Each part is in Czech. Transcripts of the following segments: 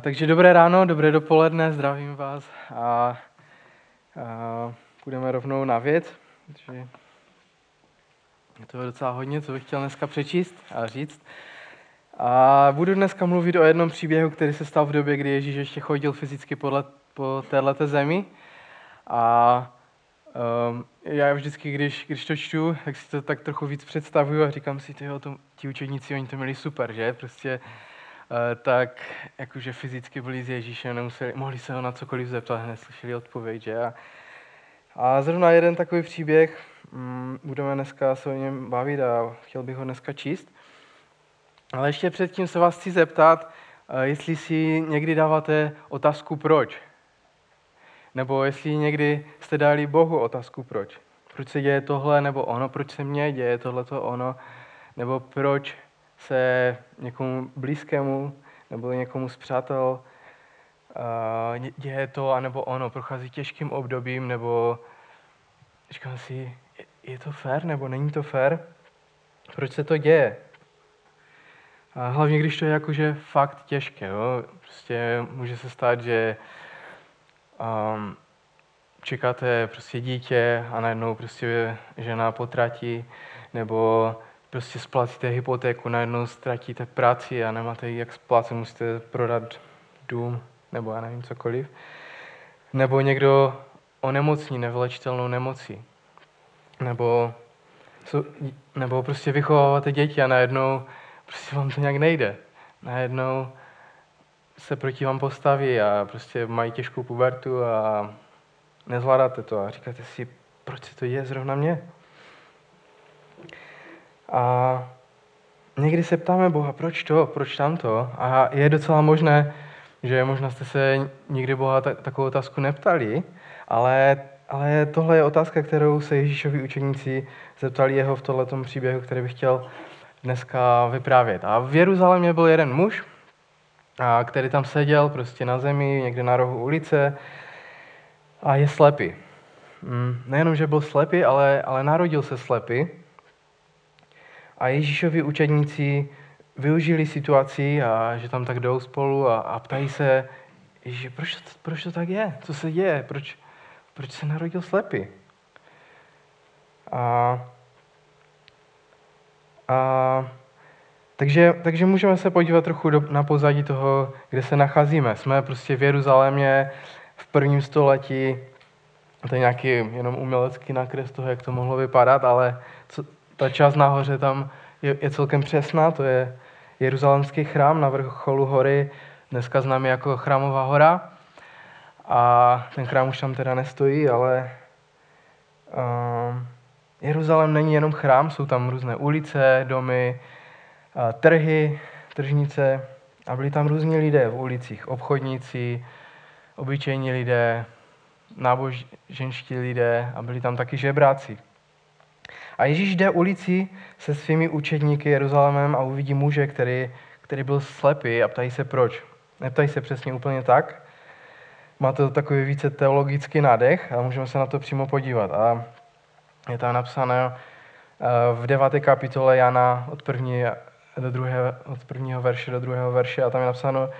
Takže dobré ráno, dobré dopoledne, zdravím vás a půjdeme rovnou na věc. Je to docela hodně, co bych chtěl dneska přečíst a říct. A budu dneska mluvit o jednom příběhu, který se stal v době, kdy Ježíš ještě chodil fyzicky po této zemi. A já vždycky, když to čtu, tak si to tak trochu víc představuju a říkám si, ti učedníci, oni to měli super, že? Prostě tak jakože fyzicky byli s Ježíšem, mohli se ho na cokoliv zeptat, hned slyšeli odpověď, že? A zrovna jeden takový příběh, budeme dneska se o něm bavit a chtěl bych ho dneska číst. Ale ještě předtím se vás chci zeptat, jestli si někdy dáváte otázku proč. Nebo jestli někdy jste dali Bohu otázku proč. Proč se děje tohle nebo ono, proč se mně děje tohleto ono, nebo proč se někomu blízkému nebo někomu z přátel děje to anebo ono, prochází těžkým obdobím, nebo říkám si, je to fér nebo není to fér? Proč se to děje? A hlavně, když to je jakože fakt těžké. Jo? Prostě může se stát, že čekáte prostě dítě a najednou prostě žena potratí, nebo prostě splacíte hypotéku, najednou ztratíte práci a nemáte jak splácet, musíte prodat dům, nebo já nevím, cokoliv. Nebo někdo onemocní nevylečitelnou nemocí. Nebo prostě vychováváte děti a najednou prostě vám to nějak nejde. Najednou se proti vám postaví a prostě mají těžkou pubertu a nezvládáte to a říkáte si, proč se to děje zrovna mě? A někdy se ptáme Boha, proč to, proč tamto? A je docela možné, že možná jste se nikdy Boha takovou otázku neptali, ale tohle je otázka, kterou se Ježíšovi učeníci zeptali jeho v tomto příběhu, který bych chtěl dneska vyprávět. A v Jeruzalémě byl jeden muž, který tam seděl prostě na zemi, někde na rohu ulice a je slepý. Nejenom, že byl slepý, ale narodil se slepý. A Ježíšovi učedníci využili situaci, a že tam tak jdou spolu a ptají se, Ježíši, proč to tak je? Co se děje? Proč se narodil slepý? Takže můžeme se podívat trochu na pozadí toho, kde se nacházíme. Jsme prostě v Jeruzalémě v 1. století. To je nějaký jenom umělecký nakres toho, jak to mohlo vypadat, ale ta část nahoře tam je celkem přesná, to je jeruzalémský chrám na vrcholu hory, dneska známý jako Chrámová hora. A ten chrám už tam teda nestojí, ale Jeruzalém není jenom chrám, jsou tam různé ulice, domy, trhy, tržnice a byli tam různí lidé v ulicích, obchodníci, obyčejní lidé, náboženští lidé a byli tam taky žebráci. A Ježíš jde ulici se svými učedníky Jeruzalémem a uvidí muže, který byl slepý a ptají se proč. Neptají se přesně úplně tak. Má to takový více teologický nádech a můžeme se na to přímo podívat. A je tam napsáno v 9. kapitole Jana od 1. verše do 2. verše a tam je napsáno,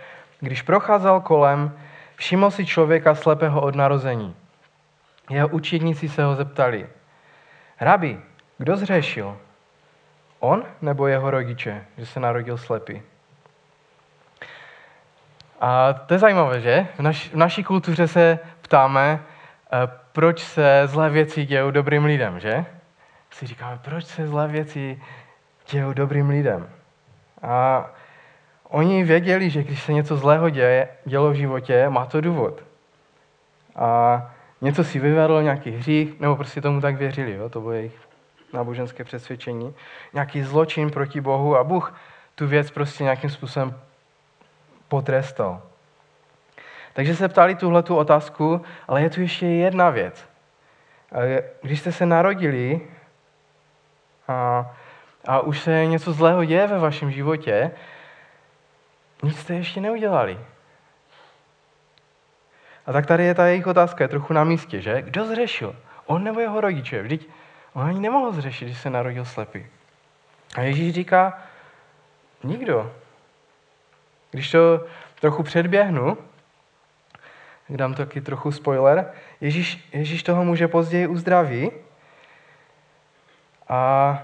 když procházel kolem, všiml si člověka slepého od narození. Jeho učedníci se ho zeptali, Rabi, kdo zhřešil? On nebo jeho rodiče, že se narodil slepý? A to je zajímavé, že? V naší kultuře se ptáme, proč se zlé věci dějou dobrým lidem, že? Si říkáme, proč se zlé věci dějou dobrým lidem? A oni věděli, že když se něco zlého dělo v životě, má to důvod. A něco si vyvedlo, nějaký hřích, nebo prostě tomu tak věřili, jo? To bylo jejich náboženské přesvědčení. Nějaký zločin proti Bohu a Bůh tu věc prostě nějakým způsobem potrestal. Takže se ptali tuhletu otázku, ale je tu ještě jedna věc. Když jste se narodili a už se něco zlého děje ve vašem životě, nic jste ještě neudělali. A tak tady je ta jejich otázka, je trochu na místě, že? Kdo zřešil? On nebo jeho rodiče? Vždyť on ani nemohl zřešit, když se narodil slepý. A Ježíš říká, nikdo. Když to trochu předběhnu, dám taky trochu spoiler, Ježíš toho muže později uzdraví a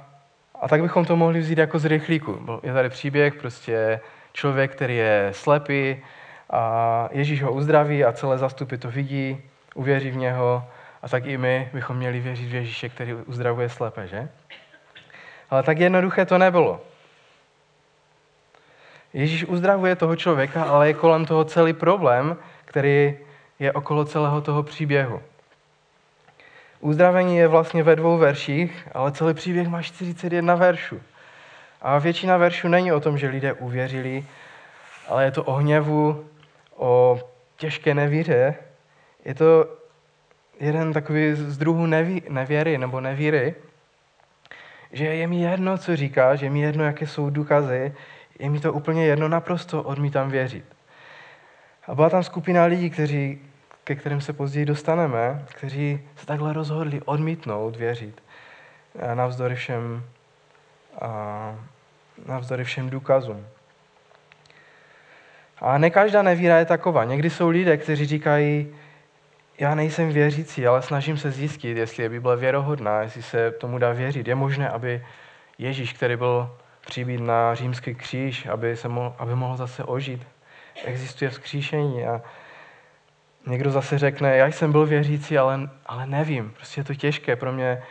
tak bychom to mohli vzít jako z rychlíku. Je tady příběh, prostě člověk, který je slepý a Ježíš ho uzdraví a celé zástupy to vidí, uvěří v něho a tak i my bychom měli věřit v Ježíše, který uzdravuje slepé, že? Ale tak jednoduché to nebylo. Ježíš uzdravuje toho člověka, ale je kolem toho celý problém, který je okolo celého toho příběhu. Uzdravení je vlastně ve 2 verších, ale celý příběh má 41 veršů. A většina veršů není o tom, že lidé uvěřili, ale je to o hněvu, o těžké nevíře. Je to jeden takový z druhů nevěry nebo nevíry, že je mi jedno, co říká, že je mi jedno, jaké jsou důkazy, je mi to úplně jedno, naprosto odmítám věřit. A byla tam skupina lidí, ke kterým se později dostaneme, kteří se takhle rozhodli odmítnout věřit navzdory všem důkazům. A ne každá nevíra je taková. Někdy jsou lidé, kteří říkají, já nejsem věřící, ale snažím se zjistit, jestli je Bible věrohodná, jestli se tomu dá věřit. Je možné, aby Ježíš, který byl přibít na římský kříž, aby mohl zase ožít. Existuje vzkříšení a někdo zase řekne, já jsem byl věřící, ale nevím, prostě je to těžké pro mě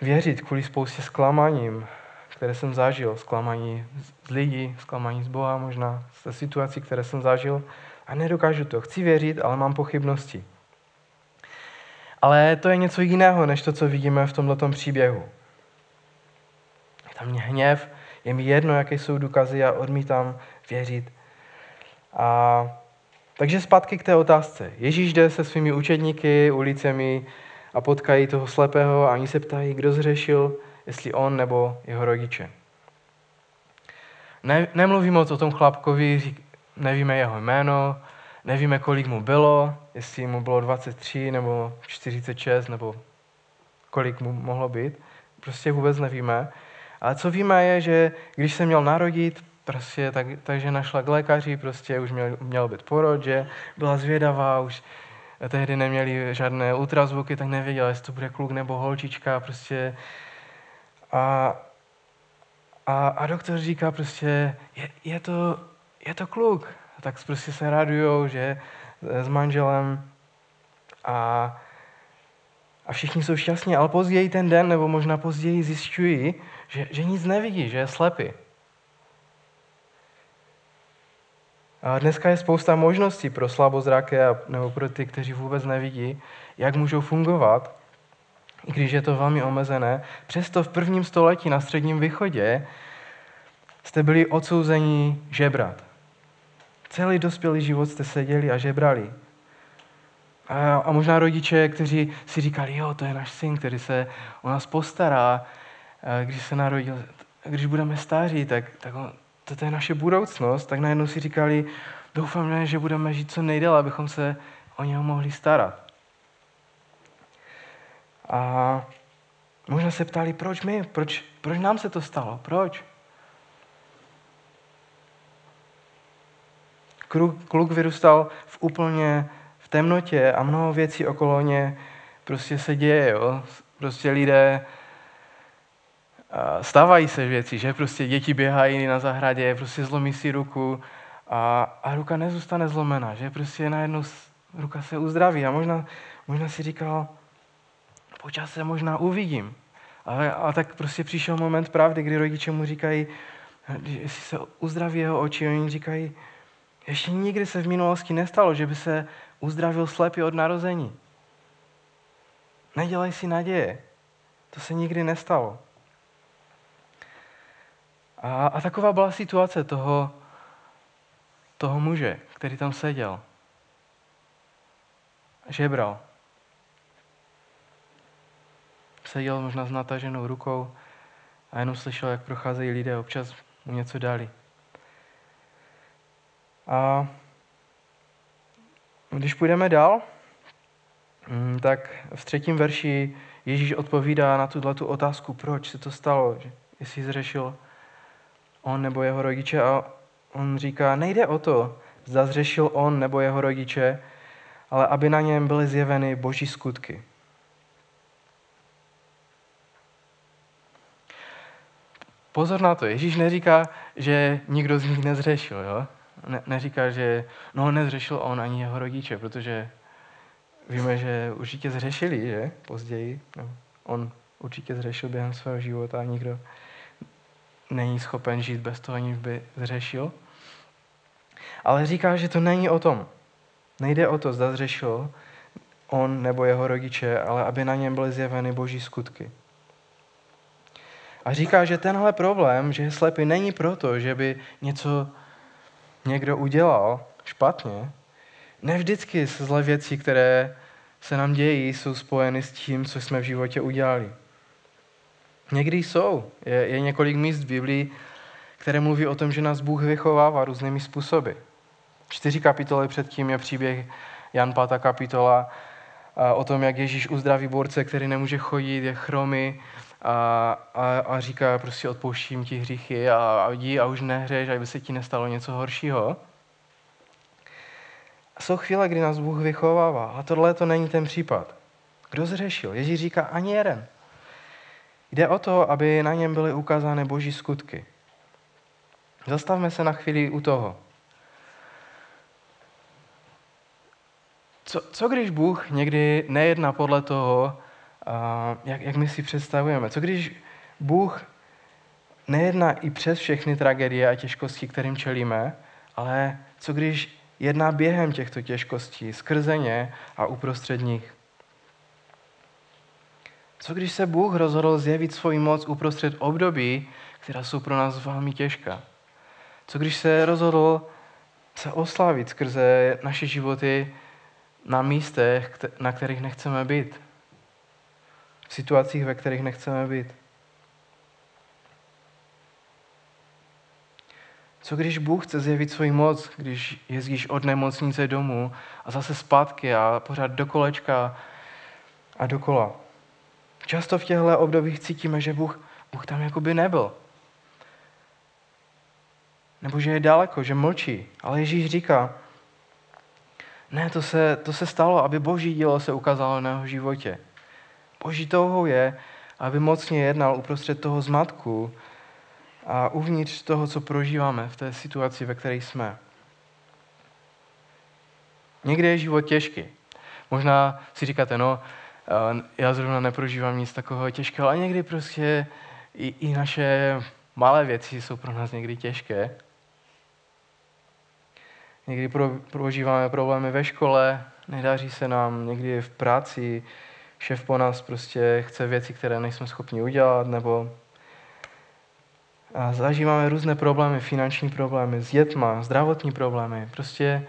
věřit kvůli spoustě zklamáním, které jsem zažil, zklamání z lidí, zklamání z Boha možná, ze situací, které jsem zažil a nedokážu to. Chci věřit, ale mám pochybnosti. Ale to je něco jiného, než to, co vidíme v tomto příběhu. Tam mě hněv, je mi jedno, jaké jsou důkazy, já odmítám věřit. Takže zpátky k té otázce. Ježíš jde se svými učedníky ulicemi a potkají toho slepého a oni se ptají, kdo zřešil, jestli on nebo jeho rodiče. Nemluvíme o tom chlapkovi, nevíme jeho jméno, nevíme, kolik mu bylo, jestli mu bylo 23 nebo 46 nebo kolik mu mohlo být. Prostě vůbec nevíme. Ale co víme je, že když se měl narodit, prostě takže našla k lékaři, prostě už měl být porod, že byla zvědavá, už tehdy neměli žádné ultrazvuky, tak nevěděla, jestli to bude kluk nebo holčička, prostě. A doktor říká prostě, je to kluk. Tak prostě se radujou, že s manželem a všichni jsou šťastní, ale později ten den, nebo možná později zjišťují, že nic nevidí, že je slepý. A dneska je spousta možností pro slabozraké nebo pro ty, kteří vůbec nevidí, jak můžou fungovat, i když je to velmi omezené. Přesto v 1. století na Středním východě jste byli odsouzeni žebrat. Celý dospělý život jste seděli a žebrali. A možná rodiče, kteří si říkali, jo, to je náš syn, který se o nás postará, když se narodil, když budeme staří, tak to je naše budoucnost, tak najednou si říkali, doufám, že budeme žít co nejdéle, abychom se o něho mohli starat. A možná se ptali, proč my, proč nám se to stalo, proč? Kluk vyrůstal v temnotě a mnoho věcí okolo ně prostě se děje, jo? Prostě lidé stávají se věci, že prostě děti běhají na zahradě, prostě zlomí si ruku a ruka nezůstane zlomená, že prostě najednou ruka se uzdraví a možná si říkal, po čase možná uvidím. A tak prostě přišel moment pravdy, kdy rodiče mu říkají, jestli se uzdraví jeho oči, oni říkají, ještě nikdy se v minulosti nestalo, že by se uzdravil slepý od narození. Nedělej si naděje, to se nikdy nestalo. A taková byla situace toho muže, který tam seděl. Žebral. Seděl možná s nataženou rukou a jenom slyšel, jak procházejí lidé, občas mu něco dali. A když půjdeme dál, tak v 3. verši Ježíš odpovídá na tuto otázku, proč se to stalo, jestli zřešil on nebo jeho rodiče a On říká, nejde o to, zda zřešil on nebo jeho rodiče, ale aby na něm byly zjeveny boží skutky. Pozor na to, Ježíš neříká, že nikdo z nich nezřešil, jo? Neříká, že nezřešil on ani jeho rodiče, protože víme, že určitě zřešili, že? Později. No, on určitě zřešil během svého života a nikdo není schopen žít bez toho, aniž by zřešil. Ale říká, že to není o tom. Nejde o to, zda zřešil on nebo jeho rodiče, ale aby na něm byly zjeveny boží skutky. A říká, že tenhle problém, že je slepý, není proto, že by někdo udělal špatně. Ne vždycky zlé věci, které se nám dějí, jsou spojeny s tím, co jsme v životě udělali. Někdy jsou. Je několik míst v Biblii, které mluví o tom, že nás Bůh vychovává různými způsoby. 4 kapitoly předtím je příběh Jan 5. kapitola o tom, jak Ježíš uzdraví borce, který nemůže chodit, je chromy a říká, prostě odpouštím ti hříchy a jdi a už nehřeš, aby se ti nestalo něco horšího. Jsou chvíle, kdy nás Bůh vychovává a tohle to není ten případ. Kdo zřešil? Ježíš říká ani jeden. Jde o to, aby na něm byly ukázány boží skutky. Zastavme se na chvíli u toho. Co když Bůh někdy nejedná podle toho, jak my si představujeme? Co když Bůh nejedná i přes všechny tragédie a těžkosti, kterým čelíme, ale co když jedná během těchto těžkostí, skrze ně a uprostřed nich? Co když se Bůh rozhodl zjevit svoji moc uprostřed období, která jsou pro nás velmi těžká? Co když se rozhodl se oslavit skrze naše životy na místech, na kterých nechceme být? V situacích, ve kterých nechceme být? Co když Bůh chce zjevit svoji moc, když jezdíš od nemocnice domů a zase zpátky a pořád do kolečka a dokola? Často v těchto obdobích cítíme, že Bůh tam jakoby nebyl. Nebo že je daleko, že mlčí. Ale Ježíš říká, ne, to se stalo, aby boží dílo se ukázalo na jeho životě. Boží touhou je, aby mocně jednal uprostřed toho zmatku a uvnitř toho, co prožíváme v té situaci, ve které jsme. Někdy je život těžký. Možná si říkáte, já zrovna neprožívám nic takového těžkého, ale někdy prostě i naše malé věci jsou pro nás někdy těžké. Někdy prožíváme problémy ve škole, nedaří se nám, někdy v práci, šéf po nás prostě chce věci, které nejsme schopni udělat, nebo zažíváme různé problémy, finanční problémy, s dětma, zdravotní problémy, prostě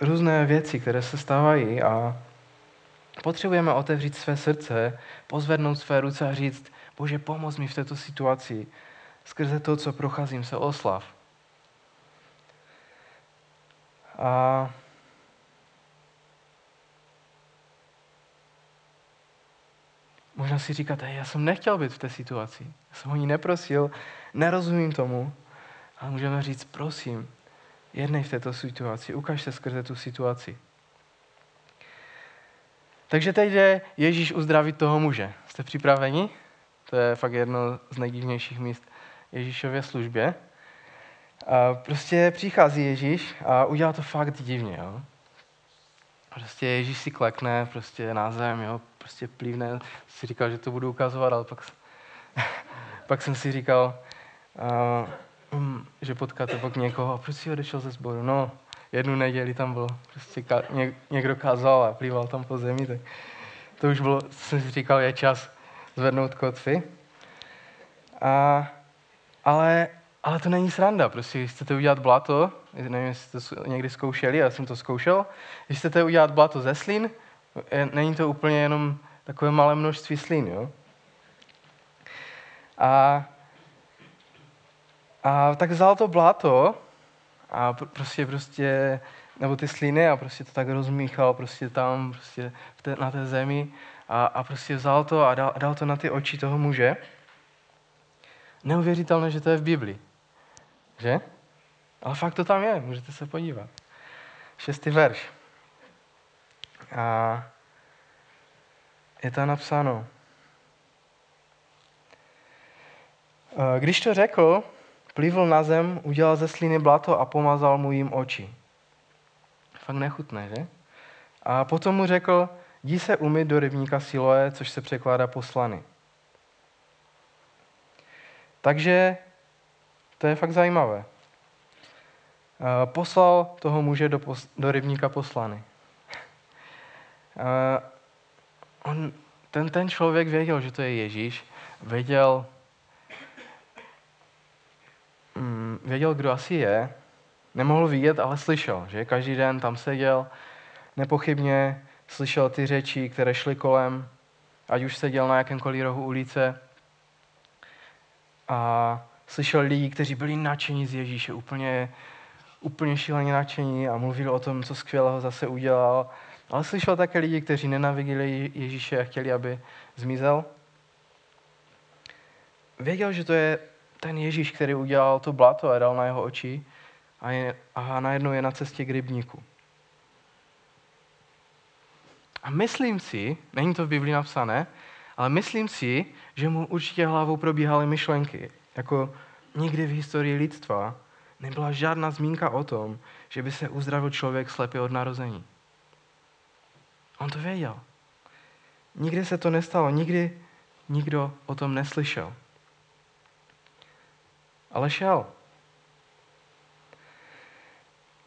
různé věci, které se stávají a potřebujeme otevřít své srdce, pozvednout své ruce a říct, Bože, pomoz mi v této situaci, skrze to, co procházím, se oslav. A možná si říkáte, já jsem nechtěl být v té situaci, já jsem o ní neprosil, nerozumím tomu, ale můžeme říct, prosím, jednej v této situaci, ukaž se skrze tu situaci. Takže teď jde Ježíš uzdravit toho muže. Jste připraveni? To je fakt jedno z nejdivnějších míst Ježíšově službě. A prostě přichází Ježíš a udělá to fakt divně. Jo? Prostě Ježíš si klekne prostě na zem, jo? Prostě plivne. Si říkal, že to budu ukazovat, ale pak jsem si říkal, že potkáte pak někoho. A proč si odešel ze sboru? Jednu neděli tam bylo. Prostě někdo kázal a plýval tam po zemi. Tak to už bylo, jsem si říkal, je čas zvednout kotvy. Ale to není sranda. Prostě chcete udělat blato, nevím, jestli to někdy zkoušeli, já jsem to zkoušel. Když chcete udělat blato ze slin, není to úplně jenom takové malé množství slin, jo? A tak vzal to blato a prostě nebo ty sliny a prostě to tak rozmíchal prostě tam, prostě na té zemi a prostě vzal to a dal to na ty oči toho muže Neuvěřitelné, že to je v Biblii. Že? Ale fakt to tam je, můžete se podívat. 6. verš. A je tam napsáno. Když to řekl, plivl na zem, udělal ze sliny blato a pomazal mu jim oči. Fakt nechutné, že? A potom mu řekl, jdi se umyt do rybníka Siloe, což se překládá poslany. Takže to je fakt zajímavé. Poslal toho muže do rybníka poslany. Ten člověk věděl, že to je Ježíš, věděl, kdo asi je, nemohl vidět, ale slyšel, že každý den tam seděl, nepochybně slyšel ty řeči, které šly kolem, ať už seděl na jakémkoliv rohu ulice a slyšel lidi, kteří byli nadšení z Ježíše, úplně šíleně nadšení a mluvili o tom, co skvělého zase udělal, ale slyšel také lidi, kteří nenáviděli Ježíše a chtěli, aby zmizel. Věděl, že to je ten Ježíš, který udělal to blato a dal na jeho oči a najednou je na cestě k rybníku. A myslím si, není to v Biblii napsané, ale myslím si, že mu určitě hlavou probíhaly myšlenky. Jako nikdy v historii lidstva nebyla žádná zmínka o tom, že by se uzdravil člověk slepý od narození. On to věděl. Nikdy se to nestalo, nikdy nikdo o tom neslyšel. Ale šel.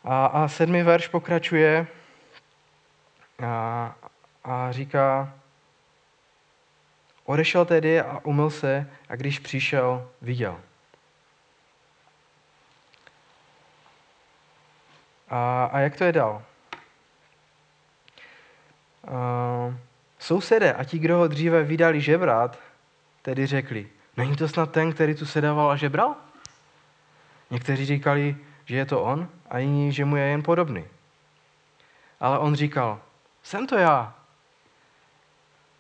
A 7. verš pokračuje a říká, odešel tedy a umyl se a když přišel, viděl. A jak to je dál? Sousedé a ti, kdo ho dříve vydali žebrat, tedy řekli, není to snad ten, který tu sedával a žebral? Někteří říkali, že je to on a jiní, že mu je jen podobný. Ale on říkal, jsem to já.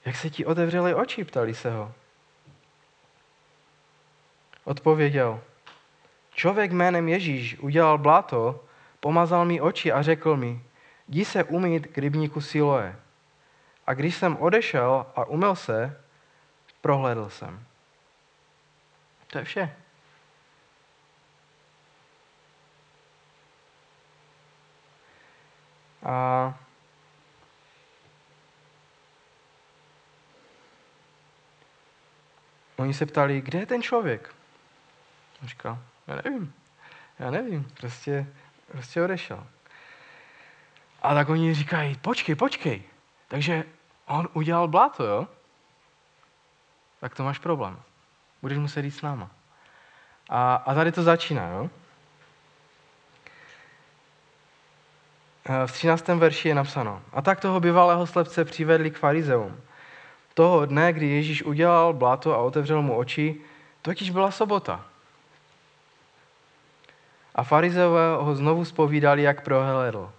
Jak se ti otevřely oči, ptali se ho. Odpověděl, člověk jménem Ježíš udělal bláto, pomazal mi oči a řekl mi, jdi se umýt k rybníku Siloe. A když jsem odešel a umyl se, prohlédl jsem. To je vše. A oni se ptali, kde je ten člověk? On říkal, já nevím, prostě odešel. A tak oni říkají, počkej, takže on udělal bláto, jo? Tak to máš problém. Budeš muset jít s náma. A tady to začíná, jo? V 13. verši je napsáno. A tak toho bývalého slepce přivedli k farizeům. Toho dne, kdy Ježíš udělal bláto a otevřel mu oči, totiž byla sobota. A farizeové ho znovu zpovídali, jak prohlédl.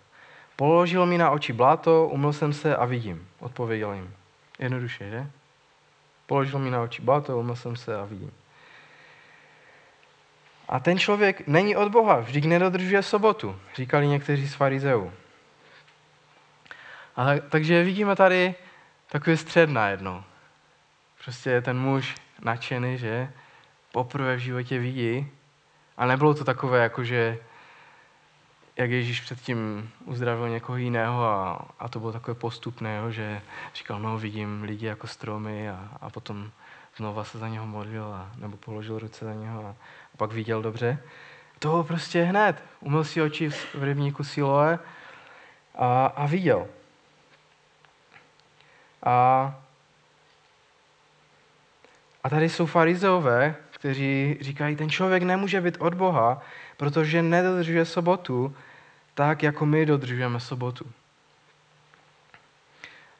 Položil mi na oči bláto, umyl jsem se a vidím, odpověděl jim. Jednoduše, že? Položil mi na oči bláto, umyl jsem se a vidím. A ten člověk není od Boha, vždyť nedodržuje sobotu, říkali někteří z farizeů. Takže vidíme tady takový střed najednou. Prostě je ten muž nadšený, že poprvé v životě vidí. A nebylo to takové, jakože jak Ježíš předtím uzdravil někoho jiného a to bylo takové postupné, jo, že říkal, no vidím lidi jako stromy a potom znova se za něho modlil nebo položil ruce za něho a pak viděl dobře. Toho prostě hned. Umyl si oči v rybníku Siloe a viděl. A tady jsou farizeové, kteří říkají, ten člověk nemůže být od Boha, protože nedodržuje sobotu tak, jako my dodržujeme sobotu.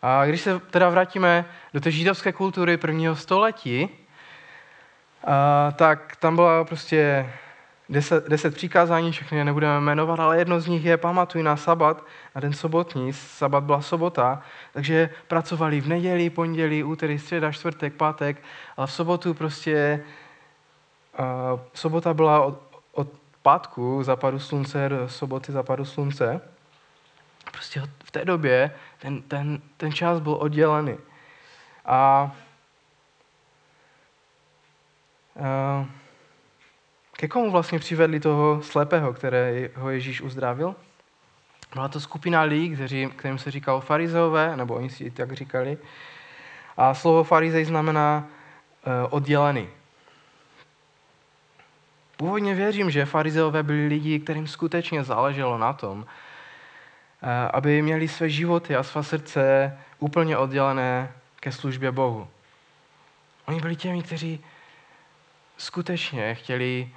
A když se teda vrátíme do té židovské kultury 1. století, tak tam byla prostě 10 přikázání, všechny nebudeme jmenovat, ale jedno z nich je pamatuj na sabat, na den sobotní, sabat byla sobota, takže pracovali v neděli, pondělí, úterý, středa, čtvrtek, pátek, ale v sobotu prostě Sobota byla od pátku západu slunce do soboty západu slunce. Prostě v té době ten čas byl oddělený. A ke komu vlastně přivedli toho slepého, kterého Ježíš uzdravil? Byla to skupina lidí, kterým se říkalo farizeové, nebo oni si tak říkali. A slovo farizej znamená oddělený. Původně věřím, že farizeové byli lidi, kterým skutečně záleželo na tom, aby měli své životy a své srdce úplně oddělené ke službě Bohu. Oni byli těmi, kteří skutečně chtěli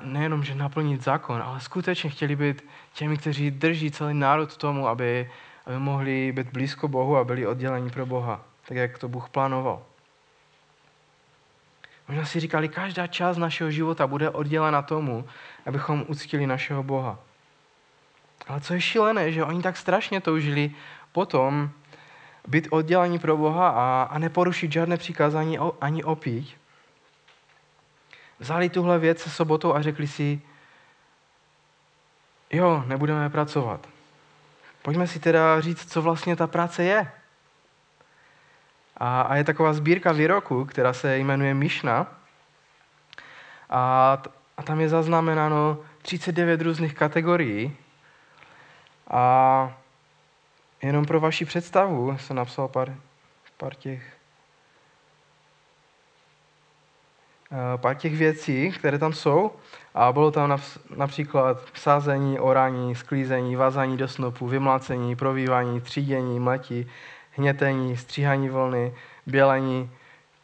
nejenom, že naplnit zákon, ale skutečně chtěli být těmi, kteří drží celý národ tomu, aby mohli být blízko Bohu a byli odděleni pro Boha, tak jak to Bůh plánoval. Možná si říkali, každá část našeho života bude oddělena tomu, abychom uctili našeho Boha. Ale co je šílené, že oni tak strašně toužili potom být oddělení pro Boha a neporušit žádné přikázání ani opít. Vzali tuhle věc se sobotou a řekli si, jo, nebudeme pracovat. Pojďme si teda říct, co vlastně ta práce je. A je taková sbírka výroků, která se jmenuje Mišna. A tam je zaznamenáno 39 různých kategorií. A jenom pro vaši představu jsem napsal pár těch věcí, které tam jsou. A bylo tam například sázení, orání, sklízení, vázání do snopu, vymlácení, provívání, třídění, mletí, hnětení, stříhání vlny, bělení,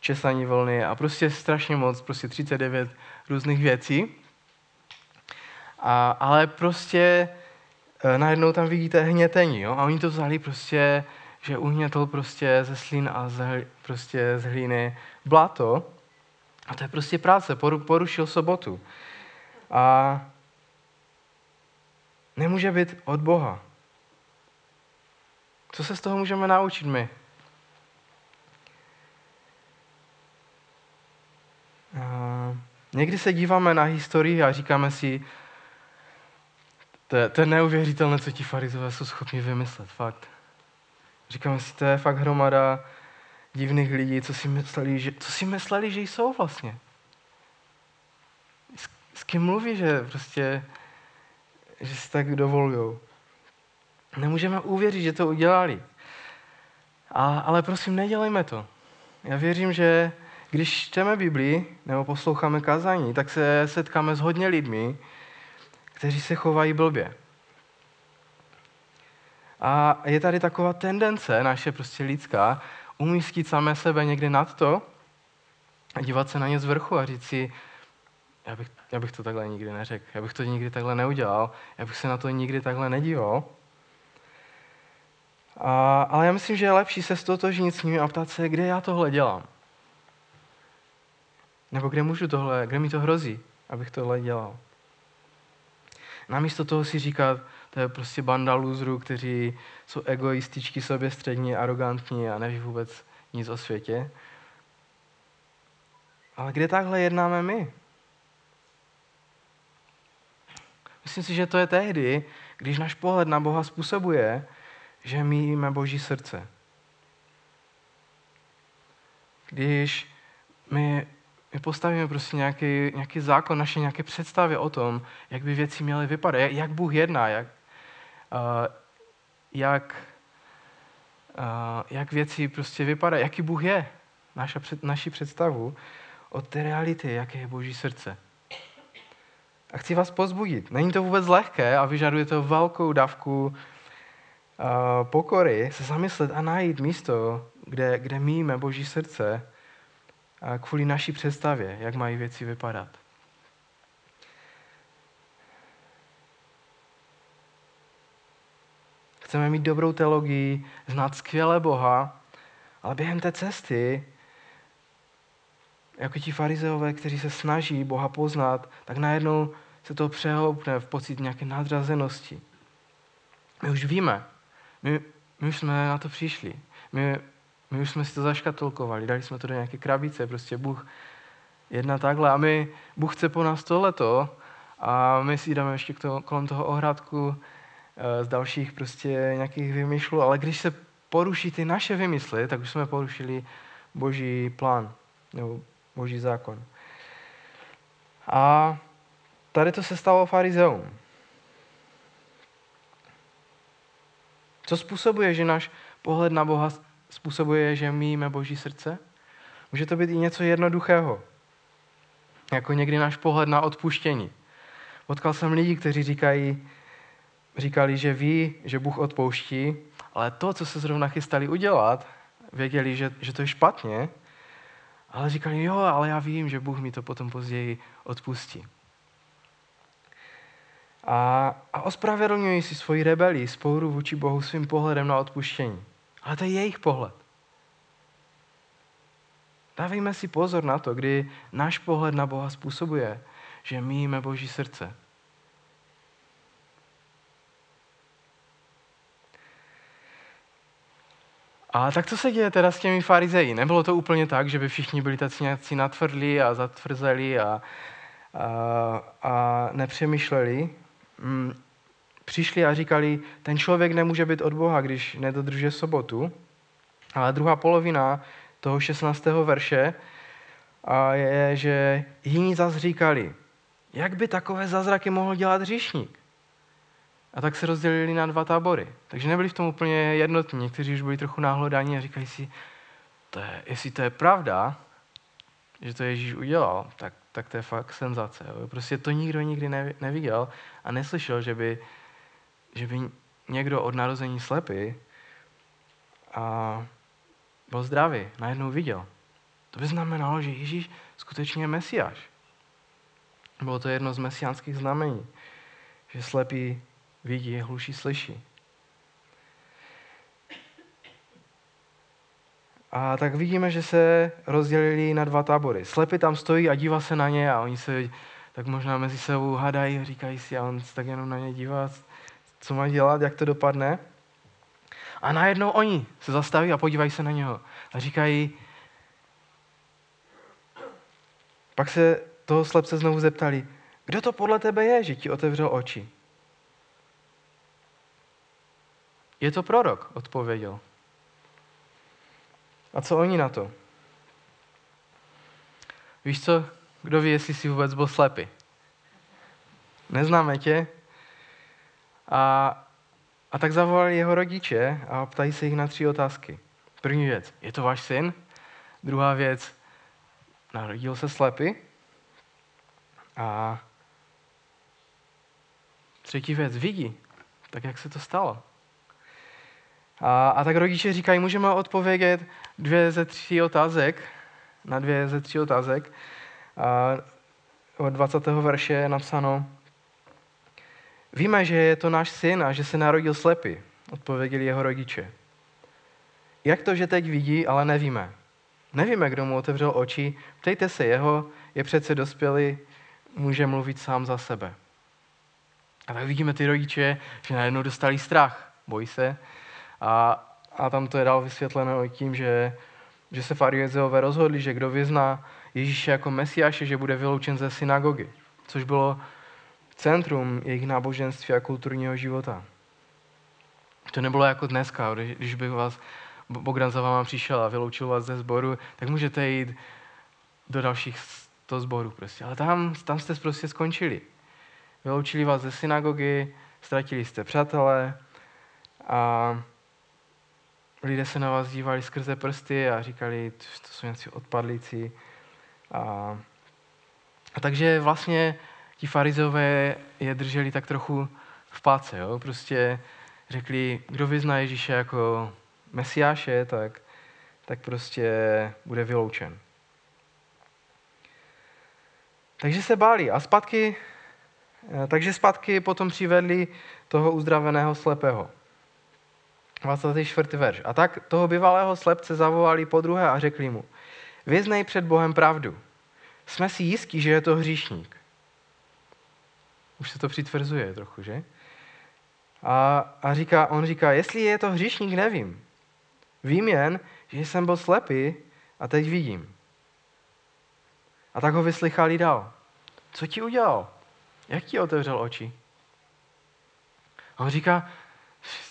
česání vlny a prostě strašně moc, prostě 39 různých věcí. Ale prostě najednou tam vidíte hnětení, jo? A oni to vzali prostě, že uhnětl prostě ze slin a prostě z hlíny blato. A to je prostě práce, porušil sobotu. A nemůže být od Boha. Co se z toho můžeme naučit my? Někdy se díváme na historii a říkáme si, to je neuvěřitelné, co ti farizové jsou schopni vymyslet, fakt. Říkáme si, to je fakt hromada divných lidí, co si mysleli, že jsou vlastně. S kým mluví, že prostě, že si tak dovolujou. Nemůžeme uvěřit, že to udělali. Ale prosím, nedělejme to. Já věřím, že když čteme Biblii nebo posloucháme kázání, tak se setkáme s hodně lidmi, kteří se chovají blbě. A je tady taková tendence naše prostě lidská umístit samé sebe někde nad to a dívat se na ně z vrchu a říct si, já bych to takhle nikdy neřekl, já bych to nikdy takhle neudělal, já bych se na to nikdy takhle nedíval. Ale já myslím, že je lepší se stotožnit s nimi a ptát se, kde já tohle dělám. Nebo kde mi to hrozí, abych tohle dělal. Namísto toho si říkat, to je prostě banda lůzrů, kteří jsou egoističtí, soběstřední, arogantní a neví vůbec nic o světě. Ale kde takhle jednáme my? Myslím si, že to je tehdy, když náš pohled na Boha způsobuje, že míjíme Boží srdce. Když my postavíme prostě nějaký zákon, naše nějaké představy o tom, jak by věci měly vypadat, jak Bůh jedná, jak věci prostě vypadají, jaký Bůh je, naši představu od té reality, jaké je Boží srdce. A chci vás pozbudit. Není to vůbec lehké a vyžaduje to velkou dávku pokory se zamyslet a najít místo, kde míjíme Boží srdce kvůli naší představě, jak mají věci vypadat. Chceme mít dobrou teologii, znát skvěle Boha, ale během té cesty, jako ti farizeové, kteří se snaží Boha poznat, tak najednou se to přehoupne v pocit nějaké nadřazenosti. My už víme, my už jsme na to přišli. My, My už jsme si to zaškatulkovali, dali jsme to do nějaké krabice, prostě Bůh jedná takhle a Bůh chce po nás tohleto a my si dáme ještě kolem toho ohrádku z dalších prostě nějakých vymyšlů, ale když se poruší ty naše vymysly, tak už jsme porušili Boží plán nebo Boží zákon. A tady to se stalo farizeům. Co způsobuje, že náš pohled na Boha způsobuje, že míjíme Boží srdce? Může to být i něco jednoduchého. Jako někdy náš pohled na odpuštění. Potkal jsem lidi, kteří říkali, že ví, že Bůh odpouští, ale to, co se zrovna chystali udělat, věděli, že to je špatně, ale říkali, jo, ale já vím, že Bůh mi to potom později odpustí. A ospravedlňují si svoji rebelii, spouru vůči Bohu svým pohledem na odpuštění. Ale to je jejich pohled. Dávejme si pozor na to, kdy náš pohled na Boha způsobuje, že míjíme Boží srdce. A tak co se děje teda s těmi farizeji? Nebylo to úplně tak, že by všichni byli tací natvrdlí a zatvrzeli a nepřemýšleli. Přišli a říkali, ten člověk nemůže být od Boha, když nedodržuje sobotu. Ale druhá polovina toho 16. verše je, že jiní zas říkali, jak by takové zázraky mohl dělat hříšník? A tak se rozdělili na dva tábory. Takže nebyli v tom úplně jednotní. Někteří už byli trochu náhlodáni a říkají si, jestli to je pravda, že to Ježíš udělal, tak to je fakt senzace. Jo. Prostě to nikdo nikdy neviděl a neslyšel, že by někdo od narození slepý a byl zdravý, najednou viděl. To by znamenalo, že Ježíš skutečně je Mesiáš. Bylo to jedno z mesiánských znamení, že slepý vidí, hluší slyší. A tak vidíme, že se rozdělili na dva tábory. Slepý tam stojí a dívá se na ně a oni se tak možná mezi sebou hádají, říkají si a on se tak jenom na ně dívá, co má dělat, jak to dopadne. A najednou oni se zastaví a podívají se na něho a říkají, pak se toho slepce znovu zeptali, kdo to podle tebe je, že ti otevřel oči? Je to prorok, odpověděl. A co oni na to? Víš co, kdo ví, jestli jsi vůbec byl slepý? Neznáme tě? A tak zavolali jeho rodiče a ptají se jich na 3 otázky. První věc, je to váš syn? Druhá věc, narodil se slepý? A třetí věc, vidí. Tak jak se to stalo? A tak rodiče říkají, můžeme odpovědět 2 ze 3 otázek, na 2 ze 3 otázek. A od 20. verše je napsáno, víme, že je to náš syn a že se narodil slepý, odpověděli jeho rodiče. Jak to, že teď vidí, ale nevíme. Nevíme, kdo mu otevřel oči, ptejte se jeho, je přece dospělý, může mluvit sám za sebe. A tak vidíme ty rodiče, že najednou dostali strach, bojí se. A tam to je dál vysvětleno tím, že se farizeové rozhodli, že kdo vyzná Ježíše jako Mesiáše, že bude vyloučen ze synagogy, což bylo centrum jejich náboženství a kulturního života. To nebylo jako dneska, když by vás Bogdan za váma přišel a vyloučil vás ze sboru, tak můžete jít do dalších 100 sborů prostě. Ale tam jste prostě skončili. Vyloučili vás ze synagogy, ztratili jste přátelé a lidé se na vás dívali skrze prsty a říkali, to jsou nějací odpadlíci. A takže vlastně ti farizeové je drželi tak trochu v páce. Jo? Prostě řekli, kdo vyzná Ježíše jako Mesiáše, tak prostě bude vyloučen. Takže se báli a zpátky potom přivedli toho uzdraveného slepého. 24. verš. A tak toho bývalého slepce zavolali podruhé a řekli mu, vyznej před Bohem pravdu. Jsme si jistí, že je to hříšník. Už se to přitvrzuje trochu, že? A on říká, jestli je to hříšník, nevím. Vím jen, že jsem byl slepý a teď vidím. A tak ho vyslychali dál. Co ti udělal? Jak ti otevřel oči? A on říká,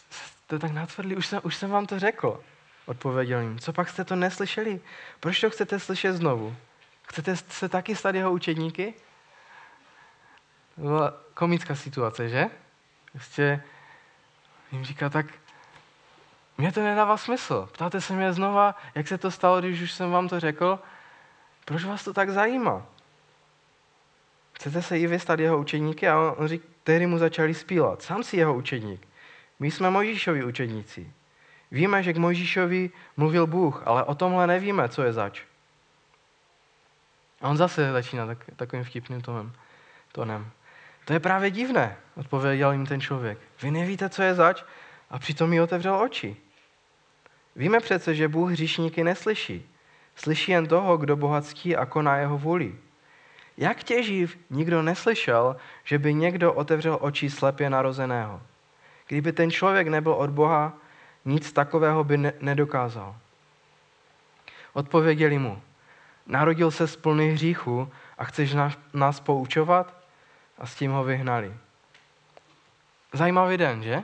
jste tak natvrdlí, už jsem vám to řekl. Odpověděl jim, co pak jste to neslyšeli? Proč to chcete slyšet znovu? Chcete se taky stát jeho učedníky? To byla komická situace, že? Prostě jim říká, tak mně to nedává smysl. Ptáte se mě znova, jak se to stalo, když už jsem vám to řekl? Proč vás to tak zajímá? Chcete se i vy stát jeho učedníky? A on říká, tehdy mu začali spílat. Sám si jeho učedník. My jsme Mojžíšovi učedníci. Víme, že k Mojžíšovi mluvil Bůh, ale o tomhle nevíme, co je zač. A on zase začíná takovým vtipným tónem. To je právě divné, odpověděl jim ten člověk. Vy nevíte, co je zač, a přitom jí otevřel oči. Víme přece, že Bůh hříšníky neslyší. Slyší jen toho, kdo Boha ctí a koná jeho vůli. Jak těživ nikdo neslyšel, že by někdo otevřel oči slepě narozeného. Kdyby ten člověk nebyl od Boha, nic takového by nedokázal. Odpověděli mu, narodil se z plných hříchů a chceš nás poučovat? A s tím ho vyhnali. Zajímavý den, že?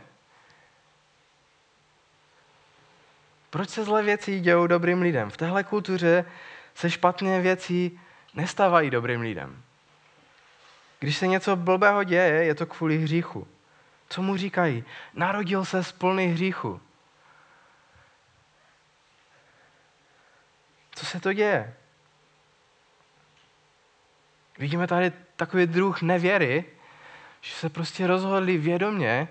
Proč se zlé věci dějou dobrým lidem? V téhle kultuře se špatné věci nestávají dobrým lidem. Když se něco blbého děje, je to kvůli hříchu. Co mu říkají? Narodil se z plných hříchů. Co se to děje? Vidíme tady takový druh nevěry, že se prostě rozhodli vědomě,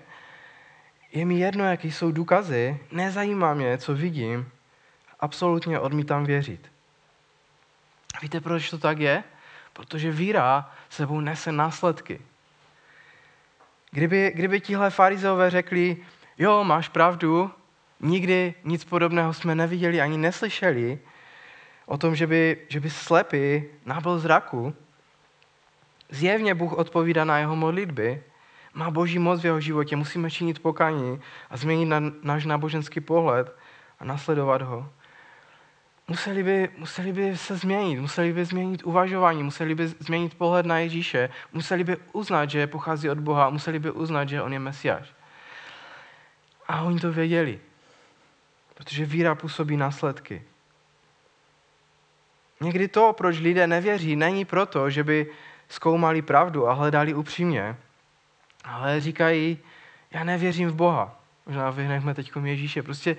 je mi jedno, jaký jsou důkazy, nezajímá mě, co vidím, absolutně odmítám věřit. Víte, proč to tak je? Protože víra sebou nese následky. Kdyby tihle farizeové řekli, jo, máš pravdu, nikdy nic podobného jsme neviděli ani neslyšeli o tom, že by slepý nabyl zraku, zjevně Bůh odpovídá na jeho modlitby, má Boží moc v jeho životě, musíme činit pokání a změnit náš náboženský pohled a následovat ho. Museli by se změnit, museli by změnit uvažování, museli by změnit pohled na Ježíše, museli by uznat, že pochází od Boha, museli by uznat, že on je Mesiáš. A oni to věděli, protože víra působí následky. Někdy to, proč lidé nevěří, není proto, že by zkoumali pravdu a hledali upřímně, ale říkají, já nevěřím v Boha. Možná vyhneme teďkom Ježíše. Prostě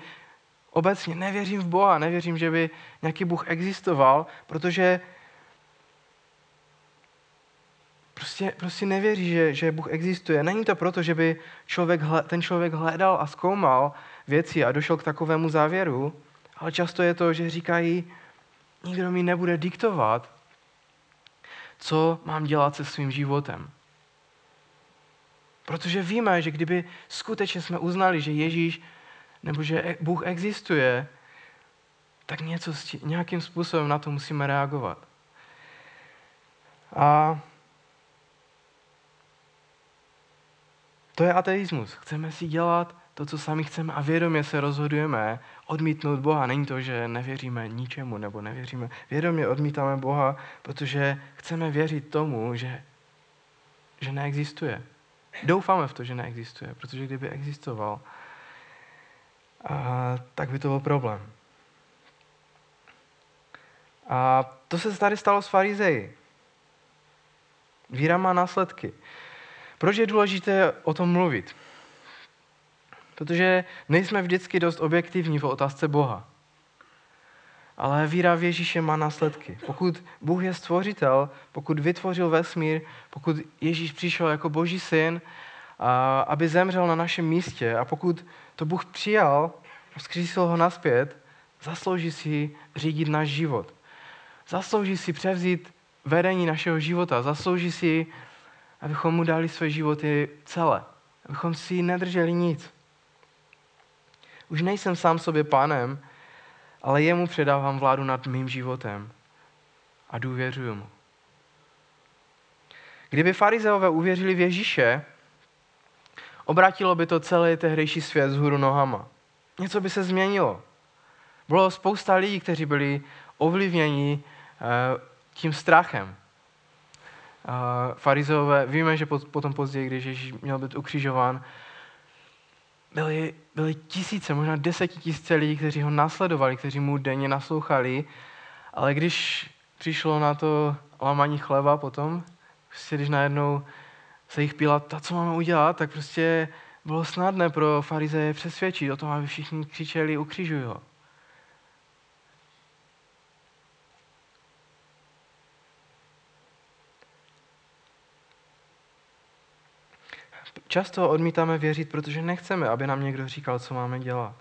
obecně nevěřím v Boha, nevěřím, že by nějaký Bůh existoval, protože prostě nevěří, že Bůh existuje. Není to proto, že by ten člověk hledal a zkoumal věci a došel k takovému závěru, ale často je to, že říkají, nikdo mi nebude diktovat, co mám dělat se svým životem. Protože víme, že kdyby skutečně jsme uznali, že Ježíš nebo že Bůh existuje, tak nějakým způsobem na to musíme reagovat. A to je ateismus. Chceme si dělat to, co sami chceme a vědomě se rozhodujeme odmítnout Boha. Není to, že nevěříme ničemu nebo nevěříme. Vědomě odmítáme Boha, protože chceme věřit tomu, že neexistuje. Doufáme v to, že neexistuje, protože kdyby existoval, tak by to byl problém. A to se tady stalo s farizeji. Víra má následky. Proč je důležité o tom mluvit? Protože nejsme vždycky dost objektivní v otázce Boha. Ale víra v Ježíše má následky. Pokud Bůh je stvořitel, pokud vytvořil vesmír, pokud Ježíš přišel jako Boží syn, aby zemřel na našem místě a pokud to Bůh přijal, vzkřísil ho nazpět, zaslouží si řídit náš život. Zaslouží si převzít vedení našeho života. Zaslouží si, abychom mu dali své životy celé. Abychom si nedrželi nic. Už nejsem sám sobě pánem, ale jemu předávám vládu nad mým životem a důvěřuju mu. Kdyby farizeové uvěřili v Ježíše, obrátilo by to celý tehdejší svět vzhůru nohama. Něco by se změnilo. Bylo spousta lidí, kteří byli ovlivněni tím strachem. Farizeové, víme, že potom později, když Ježíš měl být ukřižován, byly tisíce, možná desetitisíce lidí, kteří ho následovali, kteří mu denně naslouchali, ale když přišlo na to lámání chleba potom, prostě když najednou se jich píla, co máme udělat, tak prostě bylo snadné pro farizeje přesvědčit o tom, aby všichni křičeli, ukřižuj ho. Často odmítáme věřit, protože nechceme, aby nám někdo říkal, co máme dělat.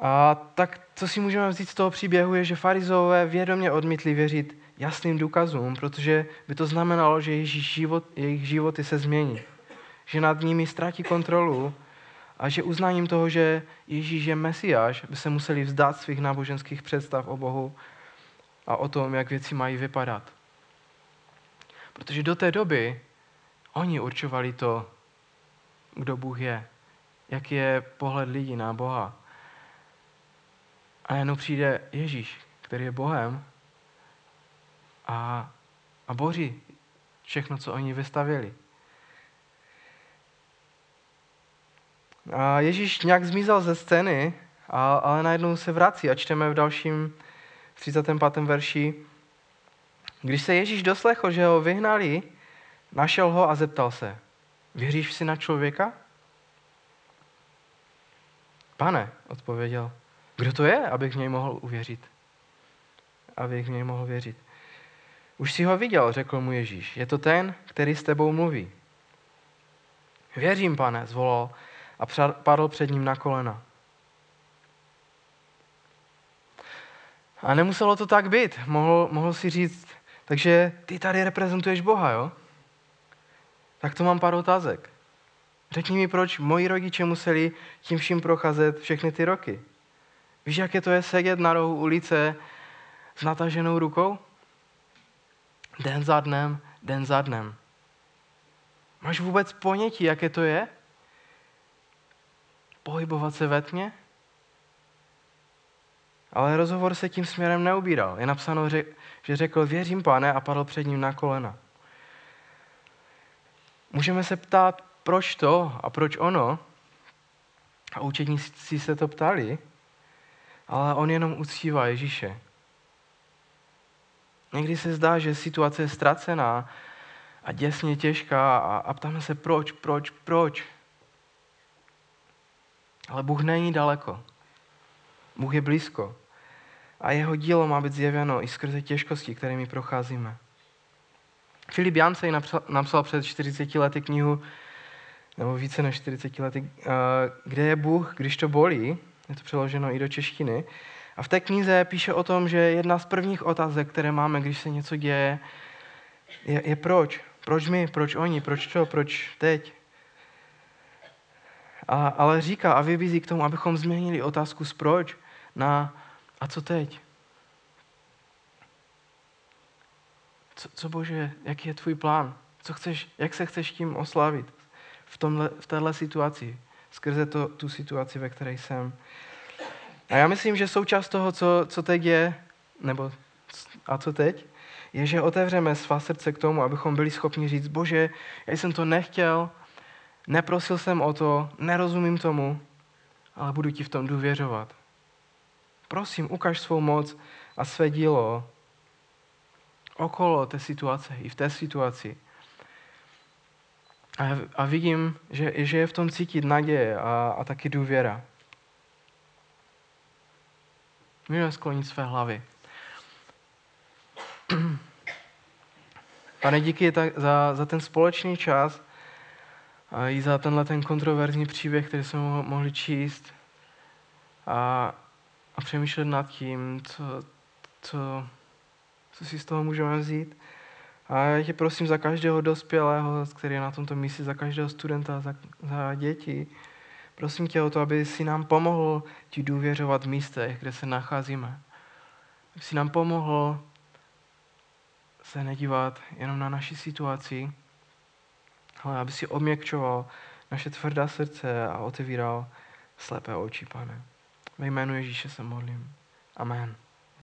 A tak, co si můžeme vzít z toho příběhu, je, že farizeové vědomě odmítli věřit jasným důkazům, protože by to znamenalo, že jejich životy se změní, že nad nimi ztratí kontrolu a že uznáním toho, že Ježíš je Mesiáš, by se museli vzdát svých náboženských představ o Bohu a o tom, jak věci mají vypadat. Protože do té doby oni určovali to, kdo Bůh je, jaký je pohled lidí na Boha. A jenom přijde Ježíš, který je Bohem a boří všechno, co oni vystavěli. A Ježíš nějak zmizel ze scény, ale najednou se vrací a čteme v dalším 35. verši. Když se Ježíš doslechl, že ho vyhnali, našel ho a zeptal se, věříš v Syna člověka? Pane, odpověděl, kdo to je, abych v něj mohl uvěřit? Už jsi ho viděl, řekl mu Ježíš, je to ten, který s tebou mluví. Věřím, pane, zvolal a padl před ním na kolena. A nemuselo to tak být, mohl si říct, takže ty tady reprezentuješ Boha, jo? Tak to mám pár otázek. Řekni mi, proč moji rodiče museli tím vším procházet všechny ty roky. Víš, jaké to je sedět na rohu ulice s nataženou rukou? Den za dnem. Máš vůbec ponětí, jaké to je? Pohybovat se ve tmě? Ale rozhovor se tím směrem neubíral. Je napsáno, že řekl, věřím, pane, a padl před ním na kolena. Můžeme se ptát, proč to a proč ono. A učedníci se to ptali, ale on jenom uctívá Ježíše. Někdy se zdá, že situace je ztracená a děsně těžká a ptáme se proč. Ale Bůh není daleko. Bůh je blízko. A jeho dílo má být zjeveno i skrze těžkosti, kterými procházíme. Filip Yancey napsal před 40 lety knihu, nebo více než 40 lety, Kde je Bůh, když to bolí? Je to přeloženo i do češtiny. A v té knize píše o tom, že jedna z prvních otázek, které máme, když se něco děje, je proč. Proč my, proč oni, proč to, proč teď? Ale říká a vybízí k tomu, abychom změnili otázku z proč na a co teď? Co Bože, jaký je tvůj plán? Jak se chceš tím oslavit v této situaci, skrze tu situaci, ve které jsem? A já myslím, že součást toho, co teď je, nebo a co teď, je, že otevřeme svá srdce k tomu, abychom byli schopni říct, Bože, já jsem to nechtěl, neprosil jsem o to, nerozumím tomu, ale budu ti v tom důvěřovat. Prosím, ukaž svou moc a své dílo okolo té situace, i v té situaci. A vidím, že je v tom cítit naděje a taky důvěra. Můžeme sklonit své hlavy. Pane, díky za ten společný čas a i za tenhle ten kontroverzní příběh, který jsme mohli číst a přemýšlet nad tím, co si z toho můžeme vzít. A já tě prosím za každého dospělého, který je na tomto místě, za každého studenta, za děti. Prosím tě o to, aby si nám pomohl ti důvěřovat v místech, kde se nacházíme. Aby si nám pomohl se nedívat jenom na naši situaci, ale aby si obměkčoval naše tvrdá srdce a otevíral slepé oči, pane. Ve jménu Ježíše se modlím. Amen.